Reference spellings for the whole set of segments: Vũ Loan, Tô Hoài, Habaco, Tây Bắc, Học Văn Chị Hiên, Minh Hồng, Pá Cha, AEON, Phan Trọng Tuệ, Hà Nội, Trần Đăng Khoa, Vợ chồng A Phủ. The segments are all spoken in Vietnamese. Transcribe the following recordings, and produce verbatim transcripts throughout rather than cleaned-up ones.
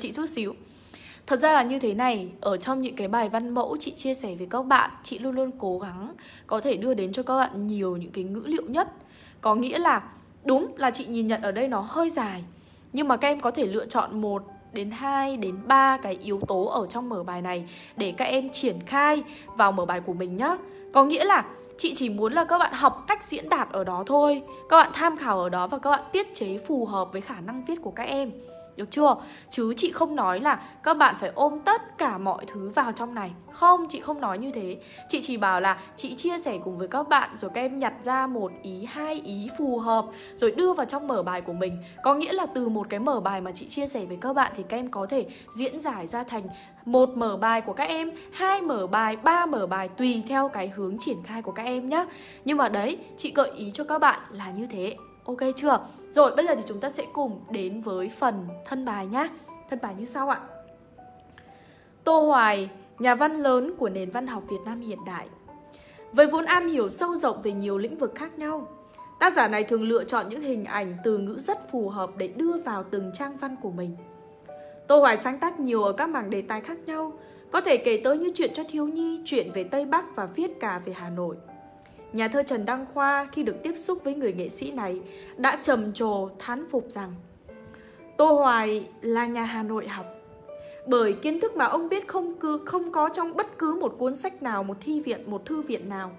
chị chút xíu. Thật ra là như thế này, ở trong những cái bài văn mẫu chị chia sẻ với các bạn, chị luôn luôn cố gắng có thể đưa đến cho các bạn nhiều những cái ngữ liệu nhất. Có nghĩa là đúng là chị nhìn nhận ở đây nó hơi dài, nhưng mà các em có thể lựa chọn một đến hai đến ba cái yếu tố ở trong mở bài này để các em triển khai vào mở bài của mình nhá. Có nghĩa là chị chỉ muốn là các bạn học cách diễn đạt ở đó thôi, các bạn tham khảo ở đó và các bạn tiết chế phù hợp với khả năng viết của các em. Được chưa? Chứ chị không nói là các bạn phải ôm tất cả mọi thứ vào trong này. Không, chị không nói như thế. Chị chỉ bảo là chị chia sẻ cùng với các bạn, rồi các em nhặt ra một ý, hai ý phù hợp, rồi đưa vào trong mở bài của mình. Có nghĩa là từ một cái mở bài mà chị chia sẻ với các bạn thì các em có thể diễn giải ra thành một mở bài của các em, hai mở bài, ba mở bài, tùy theo cái hướng triển khai của các em nhé. Nhưng mà đấy, chị gợi ý cho các bạn là như thế. Ok chưa? Rồi bây giờ thì chúng ta sẽ cùng đến với phần thân bài nhá. Thân bài như sau ạ. Tô Hoài, nhà văn lớn của nền văn học Việt Nam hiện đại. Với vốn am hiểu sâu rộng về nhiều lĩnh vực khác nhau, tác giả này thường lựa chọn những hình ảnh từ ngữ rất phù hợp để đưa vào từng trang văn của mình. Tô Hoài sáng tác nhiều ở các mảng đề tài khác nhau, có thể kể tới như chuyện cho thiếu nhi, chuyện về Tây Bắc và viết cả về Hà Nội. Nhà thơ Trần Đăng Khoa khi được tiếp xúc với người nghệ sĩ này đã trầm trồ thán phục rằng Tô Hoài là nhà Hà Nội học, bởi kiến thức mà ông biết không cứ không có trong bất cứ một cuốn sách nào, một thi viện, một thư viện nào.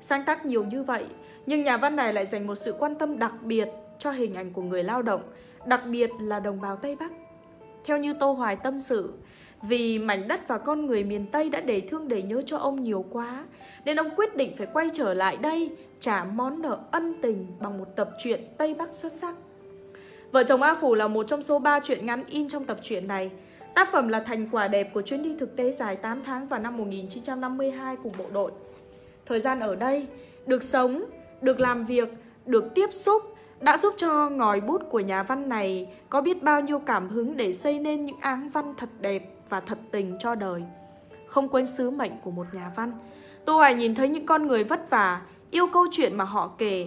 Sáng tác nhiều như vậy, nhưng nhà văn này lại dành một sự quan tâm đặc biệt cho hình ảnh của người lao động, đặc biệt là đồng bào Tây Bắc. Theo như Tô Hoài tâm sự, vì mảnh đất và con người miền Tây đã để thương để nhớ cho ông nhiều quá, nên ông quyết định phải quay trở lại đây, trả món nợ ân tình bằng một tập truyện Tây Bắc xuất sắc. Vợ chồng A Phủ là một trong số ba truyện ngắn in trong tập truyện này. Tác phẩm là thành quả đẹp của chuyến đi thực tế dài tám tháng vào năm một nghìn chín trăm năm mươi hai cùng bộ đội. Thời gian ở đây, được sống, được làm việc, được tiếp xúc, đã giúp cho ngòi bút của nhà văn này có biết bao nhiêu cảm hứng để xây nên những áng văn thật đẹp và thật tình cho đời. Không quên sứ mệnh của một nhà văn, Tô Hoài nhìn thấy những con người vất vả, yêu câu chuyện mà họ kể,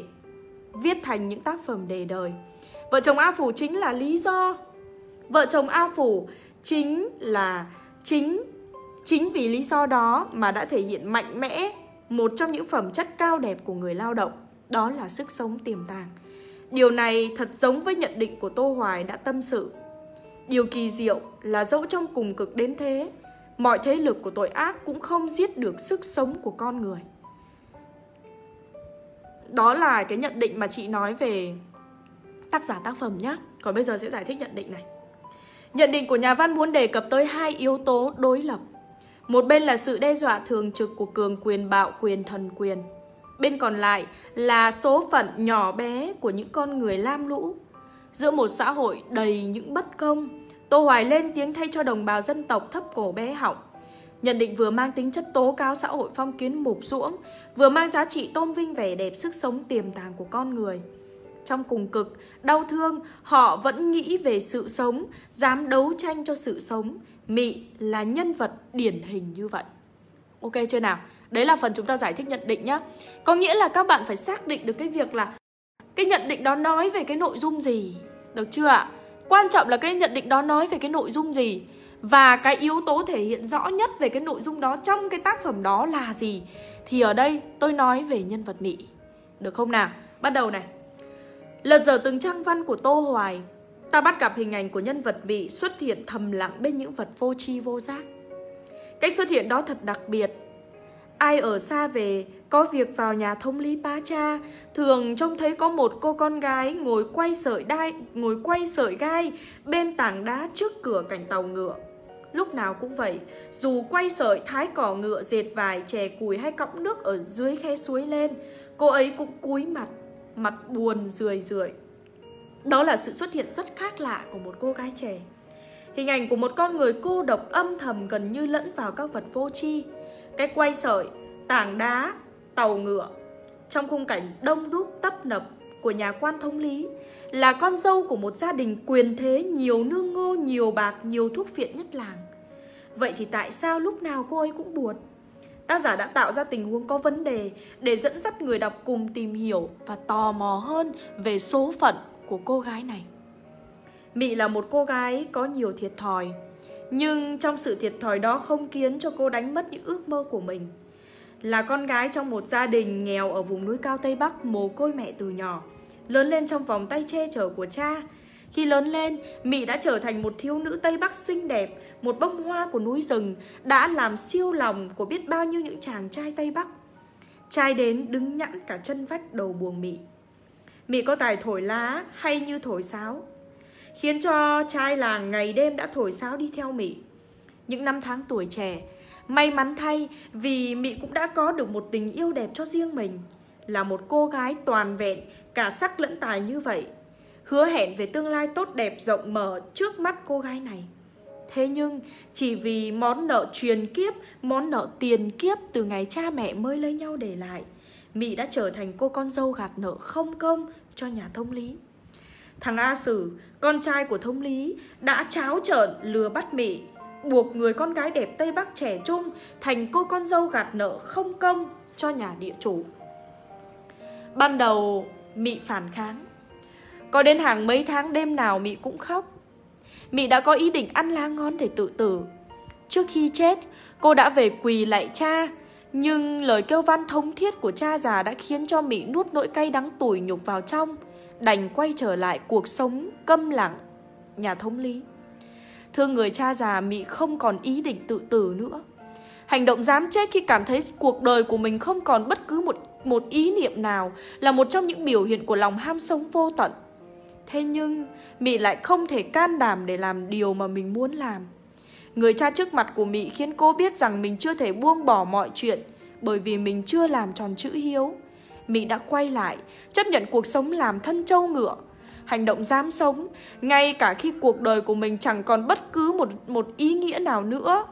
viết thành những tác phẩm đề đời. Vợ chồng A Phủ chính là lý do Vợ chồng A Phủ chính là chính Chính vì lý do đó mà đã thể hiện mạnh mẽ một trong những phẩm chất cao đẹp của người lao động, đó là sức sống tiềm tàng. Điều này thật giống với nhận định của Tô Hoài đã tâm sự. Điều kỳ diệu là dẫu trong cùng cực đến thế, mọi thế lực của tội ác cũng không giết được sức sống của con người. Đó là cái nhận định mà chị nói về tác giả tác phẩm nhé. Còn bây giờ sẽ giải thích nhận định này. Nhận định của nhà văn muốn đề cập tới hai yếu tố đối lập. Một bên là sự đe dọa thường trực của cường quyền bạo quyền thần quyền. Bên còn lại là số phận nhỏ bé của những con người lam lũ. Giữa một xã hội đầy những bất công, Tô Hoài lên tiếng thay cho đồng bào dân tộc thấp cổ bé họng. Nhận định vừa mang tính chất tố cáo xã hội phong kiến mục ruỗng, vừa mang giá trị tôn vinh vẻ đẹp sức sống tiềm tàng của con người. Trong cùng cực, đau thương, họ vẫn nghĩ về sự sống, dám đấu tranh cho sự sống. Mị là nhân vật điển hình như vậy. Ok chưa nào? Đấy là phần chúng ta giải thích nhận định nhé. Có nghĩa là các bạn phải xác định được cái việc là cái nhận định đó nói về cái nội dung gì. Được chưa ạ? Quan trọng là cái nhận định đó nói về cái nội dung gì, và cái yếu tố thể hiện rõ nhất về cái nội dung đó trong cái tác phẩm đó là gì. Thì ở đây tôi nói về nhân vật Mị. Được không nào? Bắt đầu này. Lật dở từng trang văn của Tô Hoài, ta bắt gặp hình ảnh của nhân vật Mị xuất hiện thầm lặng bên những vật vô tri vô giác. Cách xuất hiện đó thật đặc biệt. Ai ở xa về, có việc vào nhà thống lý Pá Cha, thường trông thấy có một cô con gái ngồi quay sợi đai, ngồi quay sợi gai bên tảng đá trước cửa cảnh tàu ngựa. Lúc nào cũng vậy, dù quay sợi thái cỏ ngựa, dệt vải, chè củi hay cõng nước ở dưới khe suối lên, cô ấy cũng cúi mặt, mặt buồn rười rượi. Đó là sự xuất hiện rất khác lạ của một cô gái trẻ. Hình ảnh của một con người cô độc âm thầm gần như lẫn vào các vật vô tri. Cái quay sợi, tảng đá, tàu ngựa. Trong khung cảnh đông đúc tấp nập của nhà quan thống lý, là con dâu của một gia đình quyền thế, nhiều nương ngô, nhiều bạc, nhiều thuốc phiện nhất làng. Vậy thì tại sao lúc nào cô ấy cũng buồn? Tác giả đã tạo ra tình huống có vấn đề để dẫn dắt người đọc cùng tìm hiểu và tò mò hơn về số phận của cô gái này. Mị là một cô gái có nhiều thiệt thòi, nhưng trong sự thiệt thòi đó không khiến cho cô đánh mất những ước mơ của mình. Là con gái trong một gia đình nghèo ở vùng núi cao Tây Bắc, mồ côi mẹ từ nhỏ, lớn lên trong vòng tay che chở của cha. Khi lớn lên, Mị đã trở thành một thiếu nữ Tây Bắc xinh đẹp, một bông hoa của núi rừng, đã làm siêu lòng của biết bao nhiêu những chàng trai Tây Bắc. Trai đến đứng nhẵn cả chân vách đầu buồng Mị. Mị có tài thổi lá hay như thổi sáo, khiến cho trai làng ngày đêm đã thổi sáo đi theo Mị. Những năm tháng tuổi trẻ, may mắn thay vì Mị cũng đã có được một tình yêu đẹp cho riêng mình. Là một cô gái toàn vẹn, cả sắc lẫn tài như vậy, hứa hẹn về tương lai tốt đẹp rộng mở trước mắt cô gái này. Thế nhưng chỉ vì món nợ truyền kiếp, món nợ tiền kiếp từ ngày cha mẹ mới lấy nhau để lại, Mị đã trở thành cô con dâu gạt nợ không công cho nhà Thông Lý. Thằng A Sử, con trai của Thông Lý, đã tráo trợn lừa bắt Mị, buộc người con gái đẹp Tây Bắc trẻ trung thành cô con dâu gạt nợ không công cho nhà địa chủ. Ban đầu Mị phản kháng, có đến hàng mấy tháng đêm nào Mị cũng khóc. Mị đã có ý định ăn lá ngón để tự tử. Trước khi chết, cô đã về quỳ lạy cha, nhưng lời kêu van thống thiết của cha già đã khiến cho Mị nuốt nỗi cay đắng tủi nhục vào trong, đành quay trở lại cuộc sống câm lặng nhà Thống Lý. Thương người cha già, Mị không còn ý định tự tử nữa. Hành động dám chết khi cảm thấy cuộc đời của mình không còn bất cứ một một ý niệm nào là một trong những biểu hiện của lòng ham sống vô tận. Thế nhưng Mị lại không thể can đảm để làm điều mà mình muốn làm. Người cha trước mặt của Mị khiến cô biết rằng mình chưa thể buông bỏ mọi chuyện, bởi vì mình chưa làm tròn chữ hiếu. Mị đã quay lại, chấp nhận cuộc sống làm thân trâu ngựa. Hành động dám sống, ngay cả khi cuộc đời của mình chẳng còn bất cứ một, một ý nghĩa nào nữa,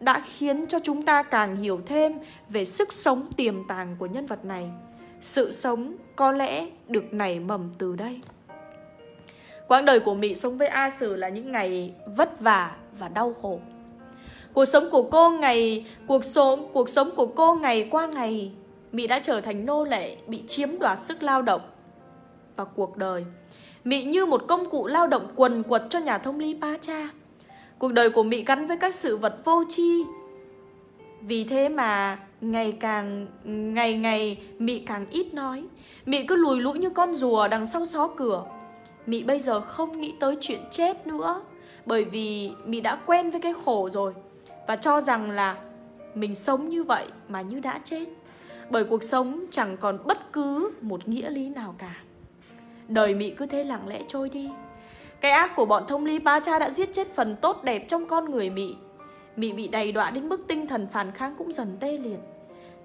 đã khiến cho chúng ta càng hiểu thêm về sức sống tiềm tàng của nhân vật này. Sự sống có lẽ được nảy mầm từ đây. Quãng đời của Mị sống với A Sử là những ngày vất vả và đau khổ. Cuộc sống của cô ngày cuộc sống cuộc sống của cô ngày qua ngày, Mị đã trở thành nô lệ, bị chiếm đoạt sức lao động và cuộc đời. Mị như một công cụ lao động quần quật cho nhà Thông Lý ba cha. Cuộc đời của Mị gắn với các sự vật vô tri. Vì thế mà ngày càng ngày ngày Mị càng ít nói. Mị cứ lùi lũi như con rùa đằng sau xó cửa. Mị bây giờ không nghĩ tới chuyện chết nữa, bởi vì Mị đã quen với cái khổ rồi, và cho rằng là mình sống như vậy mà như đã chết, bởi cuộc sống chẳng còn bất cứ một nghĩa lý nào cả. Đời Mị cứ thế lặng lẽ trôi đi. Cái ác của bọn Thông Lý ba cha đã giết chết phần tốt đẹp trong con người Mị. Mị bị đày đọa đến mức tinh thần phản kháng cũng dần tê liệt.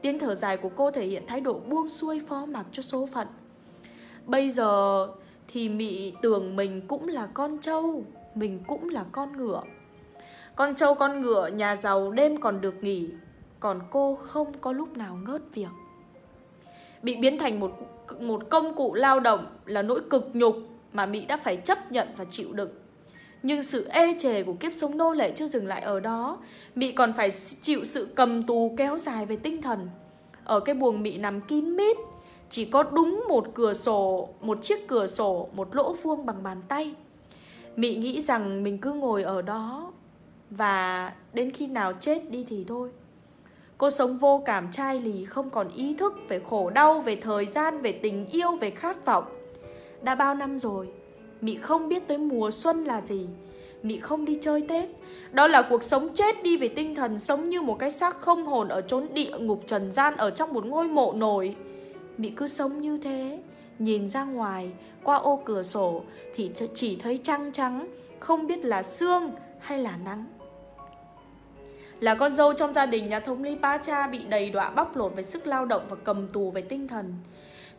Tiếng thở dài của cô thể hiện thái độ buông xuôi phó mặc cho số phận. Bây giờ thì Mị tưởng mình cũng là con trâu, mình cũng là con ngựa. Con trâu con ngựa nhà giàu đêm còn được nghỉ, còn cô không có lúc nào ngớt việc. Bị biến thành một, một công cụ lao động là nỗi cực nhục mà Mị đã phải chấp nhận và chịu đựng. Nhưng sự ê chề của kiếp sống nô lệ chưa dừng lại ở đó. Mị còn phải chịu sự cầm tù kéo dài về tinh thần. Ở cái buồng Mị nằm kín mít, chỉ có đúng một cửa sổ, một chiếc cửa sổ, một lỗ vuông bằng bàn tay. Mị nghĩ rằng mình cứ ngồi ở đó và đến khi nào chết đi thì thôi. Cô sống vô cảm chai lì, không còn ý thức về khổ đau, về thời gian, về tình yêu, về khát vọng. Đã bao năm rồi, Mị không biết tới mùa xuân là gì. Mị không đi chơi Tết. Đó là cuộc sống chết đi về tinh thần, sống như một cái xác không hồn ở chốn địa ngục trần gian, ở trong một ngôi mộ nổi. Mị cứ sống như thế, nhìn ra ngoài, qua ô cửa sổ thì chỉ thấy trăng trắng, không biết là sương hay là nắng. Là con dâu trong gia đình nhà Thống Lý ba cha, bị đầy đọa bóc lột về sức lao động và cầm tù về tinh thần.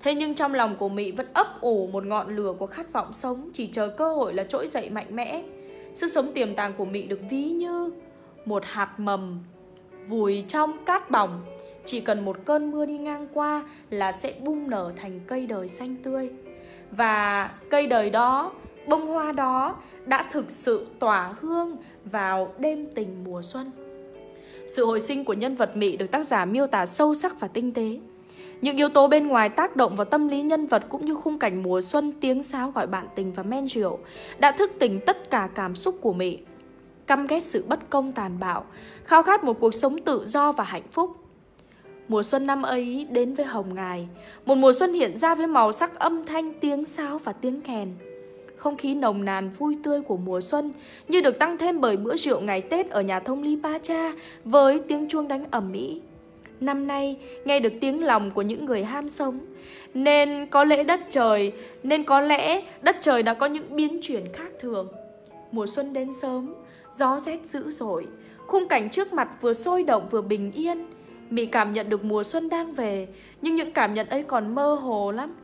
Thế nhưng trong lòng của Mị vẫn ấp ủ một ngọn lửa của khát vọng sống, chỉ chờ cơ hội là trỗi dậy mạnh mẽ. Sức sống tiềm tàng của Mị được ví như một hạt mầm vùi trong cát bỏng, chỉ cần một cơn mưa đi ngang qua là sẽ bung nở thành cây đời xanh tươi. Và cây đời đó, bông hoa đó đã thực sự tỏa hương vào đêm tình mùa xuân. Sự hồi sinh của nhân vật Mị được tác giả miêu tả sâu sắc và tinh tế. Những yếu tố bên ngoài tác động vào tâm lý nhân vật cũng như khung cảnh mùa xuân, tiếng sáo gọi bạn tình và men rượu đã thức tỉnh tất cả cảm xúc của Mỹ. Căm ghét sự bất công tàn bạo, khao khát một cuộc sống tự do và hạnh phúc. Mùa xuân năm ấy đến với Hồng Ngài, một mùa xuân hiện ra với màu sắc âm thanh, tiếng sáo và tiếng kèn. Không khí nồng nàn vui tươi của mùa xuân như được tăng thêm bởi bữa rượu ngày Tết ở nhà thông ly Ba Cha với tiếng chuông đánh ầm ĩ. Năm nay, nghe được tiếng lòng của những người ham sống, nên có lẽ đất trời, nên có lẽ đất trời đã có những biến chuyển khác thường. Mùa xuân đến sớm, gió rét dữ dội, khung cảnh trước mặt vừa sôi động vừa bình yên. Mị cảm nhận được mùa xuân đang về, nhưng những cảm nhận ấy còn mơ hồ lắm.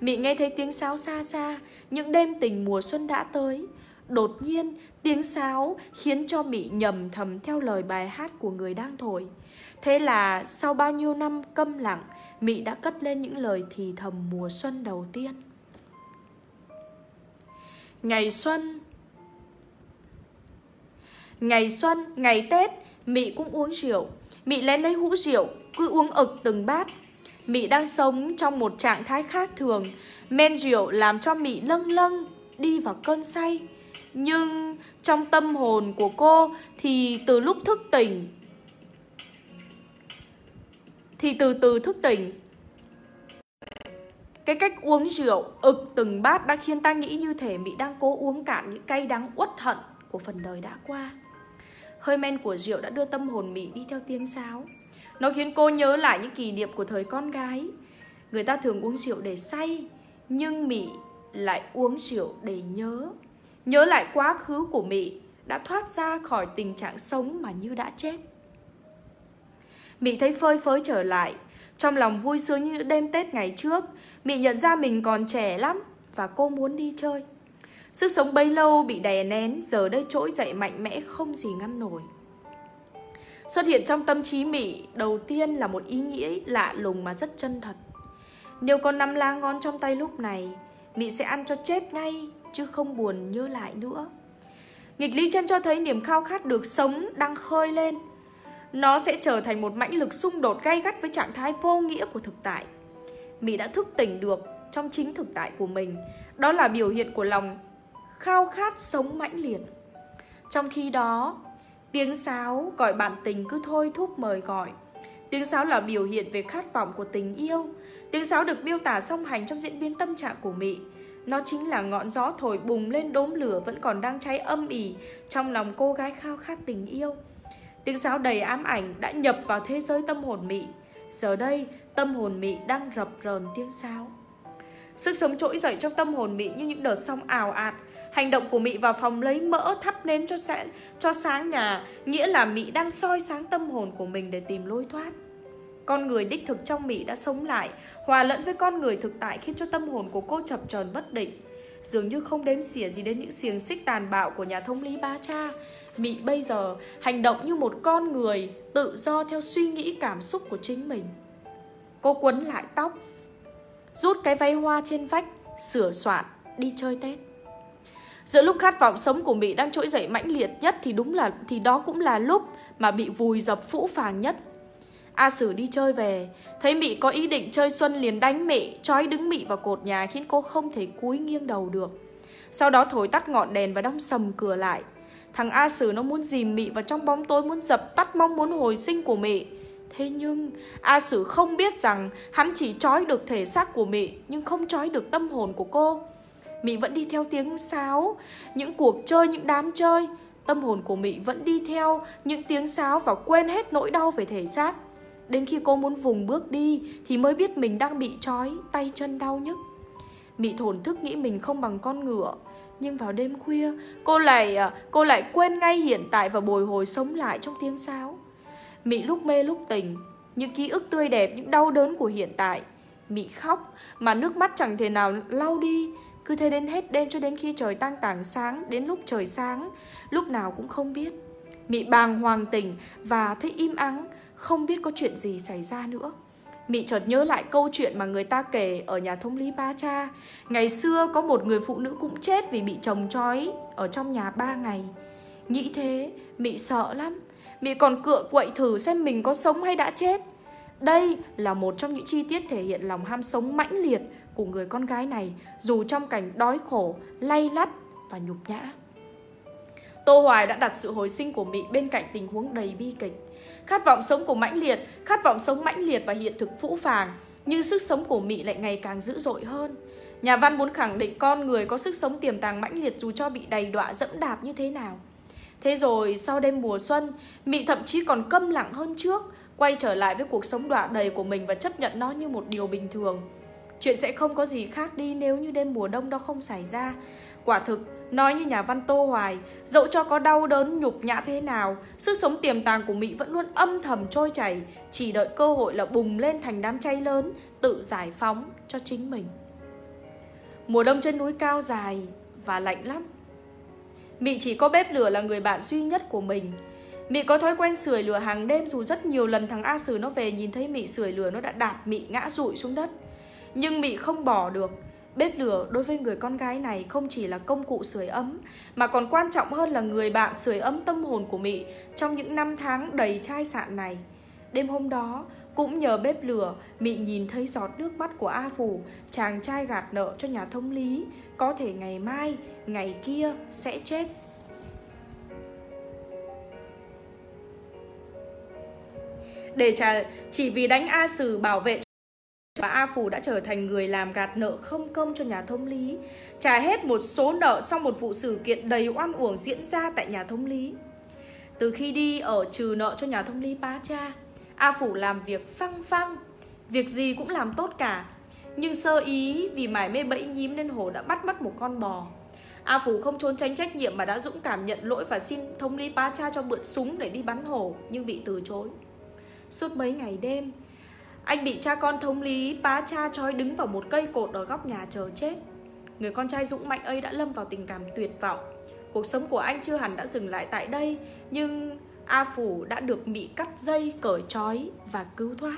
Mị nghe thấy tiếng sáo xa xa, những đêm tình mùa xuân đã tới. Đột nhiên, tiếng sáo khiến cho Mị nhầm thầm theo lời bài hát của người đang thổi. Thế là sau bao nhiêu năm câm lặng, Mị đã cất lên những lời thì thầm mùa xuân đầu tiên. Ngày xuân, ngày xuân, ngày Tết, Mị cũng uống rượu. Mị lén lấy hũ rượu, cứ uống ực từng bát. Mị đang sống trong một trạng thái khác thường. Men rượu làm cho Mị lâng lâng đi vào cơn say. Nhưng trong tâm hồn của cô thì từ lúc thức tỉnh Thì từ từ thức tỉnh cái cách uống rượu ực từng bát đã khiến ta nghĩ như thể Mị đang cố uống cạn những cay đắng uất hận của phần đời đã qua. Hơi men của rượu đã đưa tâm hồn Mị đi theo tiếng sáo. Nó khiến cô nhớ lại những kỷ niệm của thời con gái. Người ta thường uống rượu để say, nhưng Mị lại uống rượu để nhớ. Nhớ lại quá khứ của Mị đã thoát ra khỏi tình trạng sống mà như đã chết. Mị thấy phơi phới trở lại, trong lòng vui sướng như đêm Tết ngày trước. Mị nhận ra mình còn trẻ lắm và cô muốn đi chơi. Sức sống bấy lâu bị đè nén, giờ đây trỗi dậy mạnh mẽ không gì ngăn nổi. Xuất hiện trong tâm trí Mị đầu tiên là một ý nghĩ lạ lùng mà rất chân thật. Nếu có năm lá ngon trong tay lúc này, Mị sẽ ăn cho chết ngay, chứ không buồn nhớ lại nữa. Nghịch lý trên cho thấy niềm khao khát được sống đang khơi lên. Nó sẽ trở thành một mãnh lực xung đột gay gắt với trạng thái vô nghĩa của thực tại. Mị đã thức tỉnh được trong chính thực tại của mình. Đó là biểu hiện của lòng khao khát sống mãnh liệt. Trong khi đó, tiếng sáo gọi bạn tình cứ thôi thúc mời gọi. Tiếng sáo là biểu hiện về khát vọng của tình yêu. Tiếng sáo được miêu tả song hành trong diễn biến tâm trạng của Mị. Nó chính là ngọn gió thổi bùng lên đốm lửa vẫn còn đang cháy âm ỉ trong lòng cô gái khao khát tình yêu. Tiếng sáo đầy ám ảnh đã nhập vào thế giới tâm hồn Mị. Giờ đây, tâm hồn Mị đang rập rờn tiếng sáo. Sức sống trỗi dậy trong tâm hồn Mị như những đợt sóng ào ạt. Hành động của Mị vào phòng lấy mỡ thắp nến cho, sẽ, cho sáng nhà, nghĩa là Mị đang soi sáng tâm hồn của mình để tìm lối thoát. Con người đích thực trong Mị đã sống lại, hòa lẫn với con người thực tại khiến cho tâm hồn của cô chập chờn bất định. Dường như không đếm xỉa gì đến những xiềng xích tàn bạo của nhà thống lý Ba Cha, Mị bây giờ hành động như một con người tự do theo suy nghĩ cảm xúc của chính mình. Cô quấn lại tóc, rút cái váy hoa trên vách, sửa soạn, đi chơi Tết. Giữa lúc khát vọng sống của Mị đang trỗi dậy mãnh liệt nhất thì đúng là thì đó cũng là lúc mà bị vùi dập phũ phàng nhất. A Sử đi chơi về, thấy Mị có ý định chơi xuân liền đánh Mị, trói đứng Mị vào cột nhà khiến cô không thể cúi nghiêng đầu được. Sau đó thổi tắt ngọn đèn và đóng sầm cửa lại. Thằng A Sử nó muốn dìm Mị vào trong bóng tối, muốn dập tắt mong muốn hồi sinh của Mị. Thế nhưng A Sử không biết rằng hắn chỉ trói được thể xác của Mị nhưng không trói được tâm hồn của cô. Mị vẫn đi theo tiếng sáo, những cuộc chơi, những đám chơi. Tâm hồn của Mị vẫn đi theo những tiếng sáo và quên hết nỗi đau về thể xác. Đến khi cô muốn vùng bước đi thì mới biết mình đang bị trói, tay chân đau nhức. Mị thổn thức nghĩ mình không bằng con ngựa. Nhưng vào đêm khuya, cô lại, cô lại quên ngay hiện tại và bồi hồi sống lại trong tiếng sáo. Mị lúc mê lúc tỉnh, những ký ức tươi đẹp, những đau đớn của hiện tại. Mị khóc mà nước mắt chẳng thể nào lau đi. Cứ thế đến hết đêm cho đến khi trời tang tảng sáng, đến lúc trời sáng, lúc nào cũng không biết. Mị bàng hoàng tỉnh và thấy im ắng, không biết có chuyện gì xảy ra nữa. Mị chợt nhớ lại câu chuyện mà người ta kể ở nhà thống lý Ba Cha. Ngày xưa có một người phụ nữ cũng chết vì bị chồng trói ở trong nhà ba ngày. Nghĩ thế, Mị sợ lắm. Mị còn cựa quậy thử xem mình có sống hay đã chết. Đây là một trong những chi tiết thể hiện lòng ham sống mãnh liệt của người con gái này, dù trong cảnh đói khổ, lay lắt và nhục nhã. Tô Hoài đã đặt sự hồi sinh của Mỹ bên cạnh tình huống đầy bi kịch. Khát vọng sống của mãnh liệt, khát vọng sống mãnh liệt và hiện thực phũ phàng, nhưng sức sống của Mỹ lại ngày càng dữ dội hơn. Nhà văn muốn khẳng định con người có sức sống tiềm tàng mãnh liệt dù cho bị đày đọa dẫm đạp như thế nào. Thế rồi sau đêm mùa xuân, Mỹ thậm chí còn câm lặng hơn trước, quay trở lại với cuộc sống đọa đầy của mình và chấp nhận nó như một điều bình thường. Chuyện sẽ không có gì khác đi nếu như đêm mùa đông đó không xảy ra. Quả thực, nói như nhà văn Tô Hoài, dẫu cho có đau đớn nhục nhã thế nào, sức sống tiềm tàng của Mỹ vẫn luôn âm thầm trôi chảy, chỉ đợi cơ hội là bùng lên thành đám cháy lớn, tự giải phóng cho chính mình. Mùa đông trên núi cao dài và lạnh lắm. Mỹ chỉ có bếp lửa là người bạn duy nhất của mình. Mỹ có thói quen sưởi lửa hàng đêm, dù rất nhiều lần thằng A Sử nó về nhìn thấy Mỹ sưởi lửa nó đã đạp Mỹ ngã rụi xuống đất. Nhưng Mỹ không bỏ được. Bếp lửa đối với người con gái này không chỉ là công cụ sưởi ấm, mà còn quan trọng hơn là người bạn sưởi ấm tâm hồn của Mỹ trong những năm tháng đầy chai sạn này. Đêm hôm đó, cũng nhờ bếp lửa, Mỹ nhìn thấy giọt nước mắt của A Phủ, chàng trai gạt nợ cho nhà thống lý. Có thể ngày mai, ngày kia sẽ chết. Để trả, chỉ vì đánh A Sử bảo vệ và A Phủ đã trở thành người làm gạt nợ không công cho nhà thống lý, trả hết một số nợ sau một vụ sự kiện đầy oan uổng diễn ra tại nhà thống lý. Từ khi đi ở trừ nợ cho nhà thống lý Pá Cha, A Phủ làm việc phăng phăng, việc gì cũng làm tốt cả. Nhưng sơ ý vì mải mê bẫy nhím nên Hổ đã bắt mất một con bò. A Phủ không trốn tránh trách nhiệm mà đã dũng cảm nhận lỗi và xin thống lý Pá Cha cho mượn súng để đi bắn Hổ, nhưng bị từ chối. Suốt mấy ngày đêm, anh bị cha con thống lý Pá Cha trói đứng vào một cây cột ở góc nhà chờ chết. Người con trai dũng mạnh ấy đã lâm vào tình cảm tuyệt vọng. Cuộc sống của anh chưa hẳn đã dừng lại tại đây, nhưng A Phủ đã được Mỹ cắt dây, cởi trói và cứu thoát.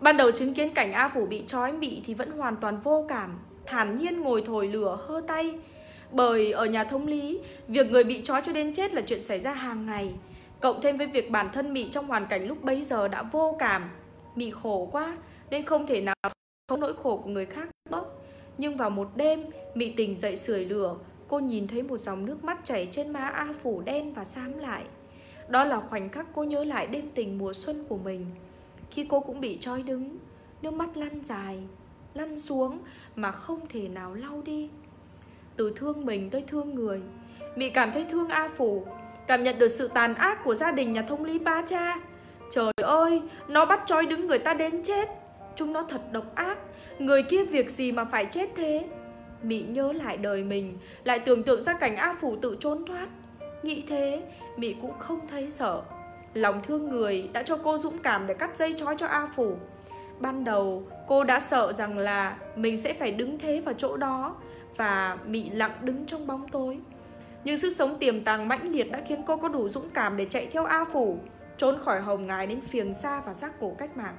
Ban đầu chứng kiến cảnh A Phủ bị trói, Mỹ thì vẫn hoàn toàn vô cảm, thản nhiên ngồi thổi lửa hơ tay. Bởi ở nhà thống lý, việc người bị trói cho đến chết là chuyện xảy ra hàng ngày. Cộng thêm với việc bản thân Mỹ trong hoàn cảnh lúc bấy giờ đã vô cảm, Mỹ khổ quá nên không thể nào thấu nỗi khổ của người khác được. Nhưng vào một đêm, Mỹ tỉnh dậy sưởi lửa, cô nhìn thấy một dòng nước mắt chảy trên má A Phủ đen và xám lại. Đó là khoảnh khắc cô nhớ lại đêm tình mùa xuân của mình, khi cô cũng bị trói đứng, nước mắt lăn dài, lăn xuống mà không thể nào lau đi. Từ thương mình tới thương người, Mỹ cảm thấy thương A Phủ, cảm nhận được sự tàn ác của gia đình nhà thống lý Pá Cha. Trời ơi, nó bắt trói đứng người ta đến chết, chúng nó thật độc ác, người kia việc gì mà phải chết thế. Mỹ nhớ lại đời mình, lại tưởng tượng ra cảnh A Phủ tự trốn thoát. Nghĩ thế, Mỹ cũng không thấy sợ. Lòng thương người đã cho cô dũng cảm để cắt dây trói cho A Phủ. Ban đầu, cô đã sợ rằng là mình sẽ phải đứng thế vào chỗ đó, và Mỹ lặng đứng trong bóng tối. Nhưng sức sống tiềm tàng mãnh liệt đã khiến cô có đủ dũng cảm để chạy theo A Phủ, trốn khỏi hồng ngài đến phiền xa và giác ngộ cách mạng.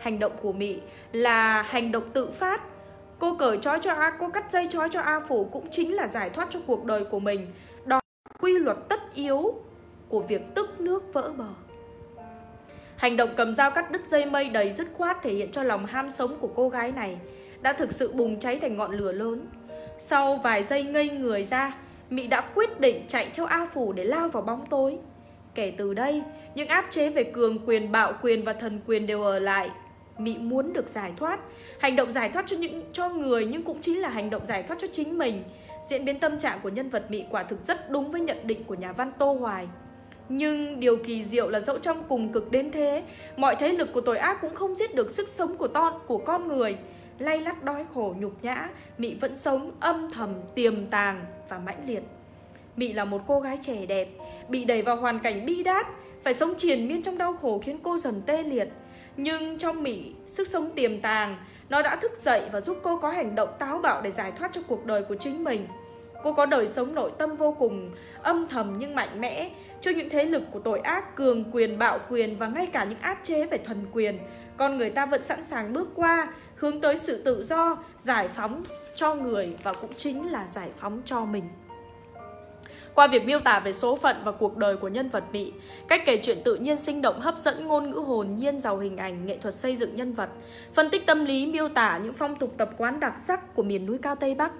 Hành động của Mỹ là hành động tự phát. Cô cởi trói cho A, cô cắt dây trói cho A Phủ cũng chính là giải thoát cho cuộc đời của mình. Đó là quy luật tất yếu của việc tức nước vỡ bờ. Hành động cầm dao cắt đứt dây mây đầy dứt khoát thể hiện cho lòng ham sống của cô gái này đã thực sự bùng cháy thành ngọn lửa lớn. Sau vài giây ngây người ra, Mỹ đã quyết định chạy theo A Phủ để lao vào bóng tối. Kể từ đây, những áp chế về cường quyền, bạo quyền và thần quyền đều ở lại. Mỹ muốn được giải thoát. Hành động giải thoát cho những cho người nhưng cũng chính là hành động giải thoát cho chính mình. Diễn biến tâm trạng của nhân vật Mỹ quả thực rất đúng với nhận định của nhà văn Tô Hoài. Nhưng điều kỳ diệu là dẫu trong cùng cực đến thế, mọi thế lực của tội ác cũng không giết được sức sống của con, của con người. Lay lắt đói khổ nhục nhã, Mỹ vẫn sống âm thầm, tiềm tàng và mãnh liệt. Mỹ là một cô gái trẻ đẹp, bị đẩy vào hoàn cảnh bi đát, phải sống triền miên trong đau khổ khiến cô dần tê liệt. Nhưng trong Mỹ, sức sống tiềm tàng, nó đã thức dậy và giúp cô có hành động táo bạo để giải thoát cho cuộc đời của chính mình. Cô có đời sống nội tâm vô cùng âm thầm nhưng mạnh mẽ trước những thế lực của tội ác, cường quyền, bạo quyền và ngay cả những áp chế về thần quyền. Con người ta vẫn sẵn sàng bước qua, hướng tới sự tự do, giải phóng cho người và cũng chính là giải phóng cho mình. Qua việc miêu tả về số phận và cuộc đời của nhân vật Mỹ, cách kể chuyện tự nhiên sinh động hấp dẫn, ngôn ngữ hồn nhiên giàu hình ảnh, nghệ thuật xây dựng nhân vật, phân tích tâm lý, miêu tả những phong tục tập quán đặc sắc của miền núi cao Tây Bắc,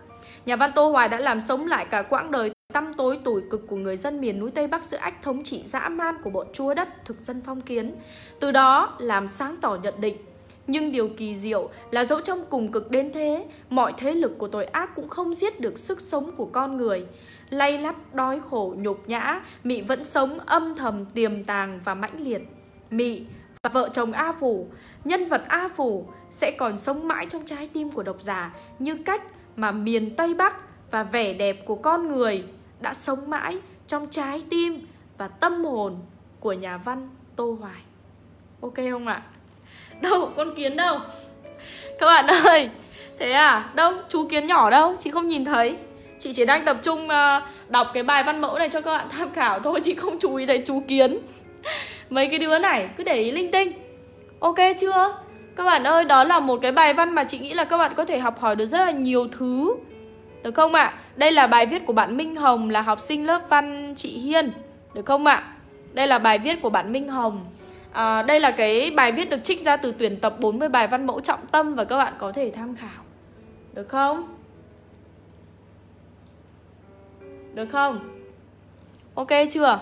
nhà văn Tô Hoài đã làm sống lại cả quãng đời tăm tối tủi cực của người dân miền núi Tây Bắc giữa ách thống trị dã man của bọn chúa đất thực dân phong kiến. Từ đó làm sáng tỏ nhận định. Nhưng điều kỳ diệu là dẫu trong cùng cực đến thế, mọi thế lực của tội ác cũng không giết được sức sống của con người. Lay lắt, đói khổ, nhục nhã, Mị vẫn sống âm thầm, tiềm tàng và mãnh liệt. Mị và Vợ chồng A Phủ, nhân vật A Phủ sẽ còn sống mãi trong trái tim của độc giả như cách mà miền Tây Bắc và vẻ đẹp của con người đã sống mãi trong trái tim và tâm hồn của nhà văn Tô Hoài. Ok không ạ? Đâu, con kiến đâu? Các bạn ơi, thế à? Đâu, chú kiến nhỏ đâu? Chị không nhìn thấy. Chị chỉ đang tập trung đọc cái bài văn mẫu này cho các bạn tham khảo thôi. Chị không chú ý thấy chú kiến. Mấy cái đứa này cứ để ý linh tinh. Ok chưa? Các bạn ơi, đó là một cái bài văn mà chị nghĩ là các bạn có thể học hỏi được rất là nhiều thứ, được không ạ? À? Đây là bài viết của bạn Minh Hồng, là học sinh lớp văn chị Hiên, được không ạ? À? Đây là bài viết của bạn Minh Hồng. À, đây là cái bài viết được trích ra từ tuyển tập bốn mươi bài văn mẫu trọng tâm và các bạn có thể tham khảo. Được không? Được không? Ok chưa?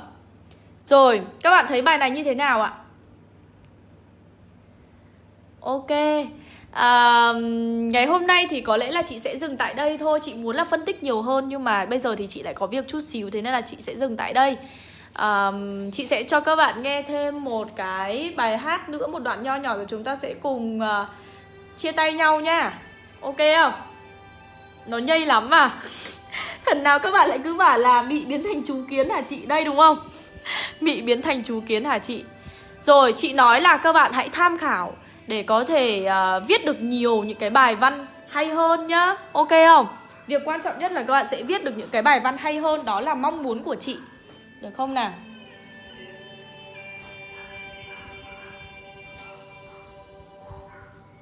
Rồi, các bạn thấy bài này như thế nào ạ? Ok. À, ngày hôm nay thì có lẽ là chị sẽ dừng tại đây thôi. Chị muốn là phân tích nhiều hơn, nhưng mà bây giờ thì chị lại có việc chút xíu, thế nên là chị sẽ dừng tại đây. à, Chị sẽ cho các bạn nghe thêm một cái bài hát nữa, một đoạn nho nhỏ rồi chúng ta sẽ cùng uh, chia tay nhau nha. Ok không? Nó nhây lắm mà. Thần nào các bạn lại cứ bảo là Mị biến thành chú kiến hả chị đây, đúng không? Mị biến thành chú kiến hả chị? Rồi, chị nói là các bạn hãy tham khảo để có thể uh, viết được nhiều những cái bài văn hay hơn nhá. Ok không? Việc quan trọng nhất là các bạn sẽ viết được những cái bài văn hay hơn. Đó là mong muốn của chị, được không nào?